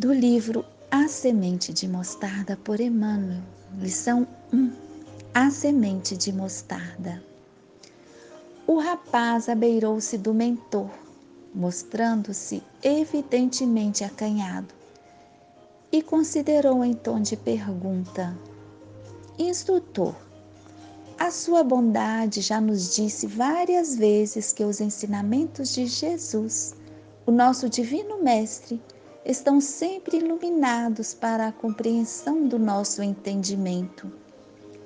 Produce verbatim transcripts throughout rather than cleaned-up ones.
do livro A Semente de Mostarda, por Emmanuel, lição um, A Semente de Mostarda. O rapaz abeirou-se do mentor, mostrando-se evidentemente acanhado, e considerou em tom de pergunta: Instrutor, a sua bondade já nos disse várias vezes que os ensinamentos de Jesus, o nosso divino mestre, estão sempre iluminados para a compreensão do nosso entendimento.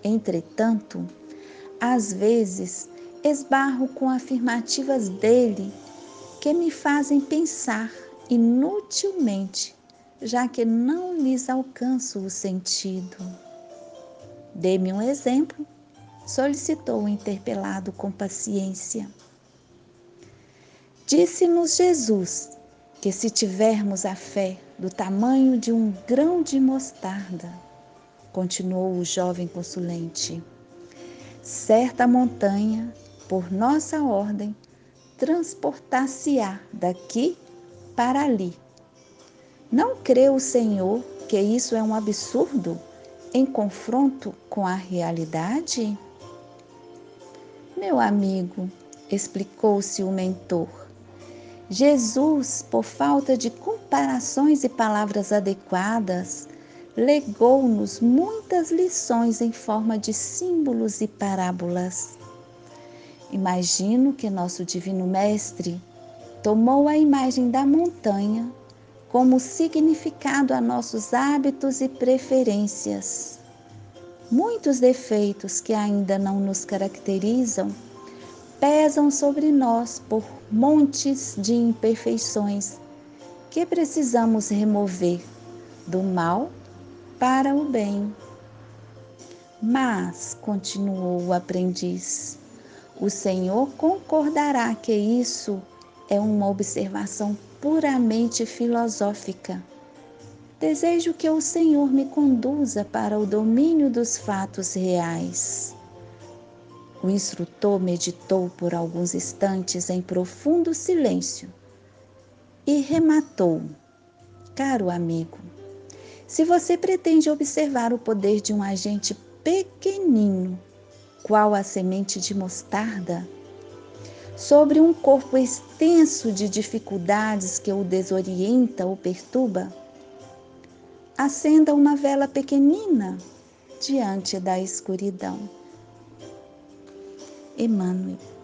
Entretanto, às vezes esbarro com afirmativas dele que me fazem pensar inutilmente, já que não lhes alcanço o sentido. Dê-me um exemplo, solicitou o interpelado com paciência. Disse-nos Jesus que se tivermos a fé do tamanho de um grão de mostarda, continuou o jovem consulente, certa montanha, por nossa ordem, transportar-se-á daqui para ali. Não crê o Senhor que isso é um absurdo em confronto com a realidade? Meu amigo, explicou-se o mentor, Jesus, por falta de comparações e palavras adequadas, legou-nos muitas lições em forma de símbolos e parábolas. Imagino que nosso divino mestre tomou a imagem da montanha como significado a nossos hábitos e preferências. Muitos defeitos que ainda não nos caracterizam pesam sobre nós por montes de imperfeições que precisamos remover do mal para o bem. Mas, continuou o aprendiz, o Senhor concordará que isso é uma observação puramente filosófica. Desejo que o Senhor me conduza para o domínio dos fatos reais. O instrutor meditou por alguns instantes em profundo silêncio e rematou: Caro amigo, se você pretende observar o poder de um agente pequenino, qual a semente de mostarda, sobre um corpo extenso de dificuldades que o desorienta ou perturba, acenda uma vela pequenina diante da escuridão. Emmanuel.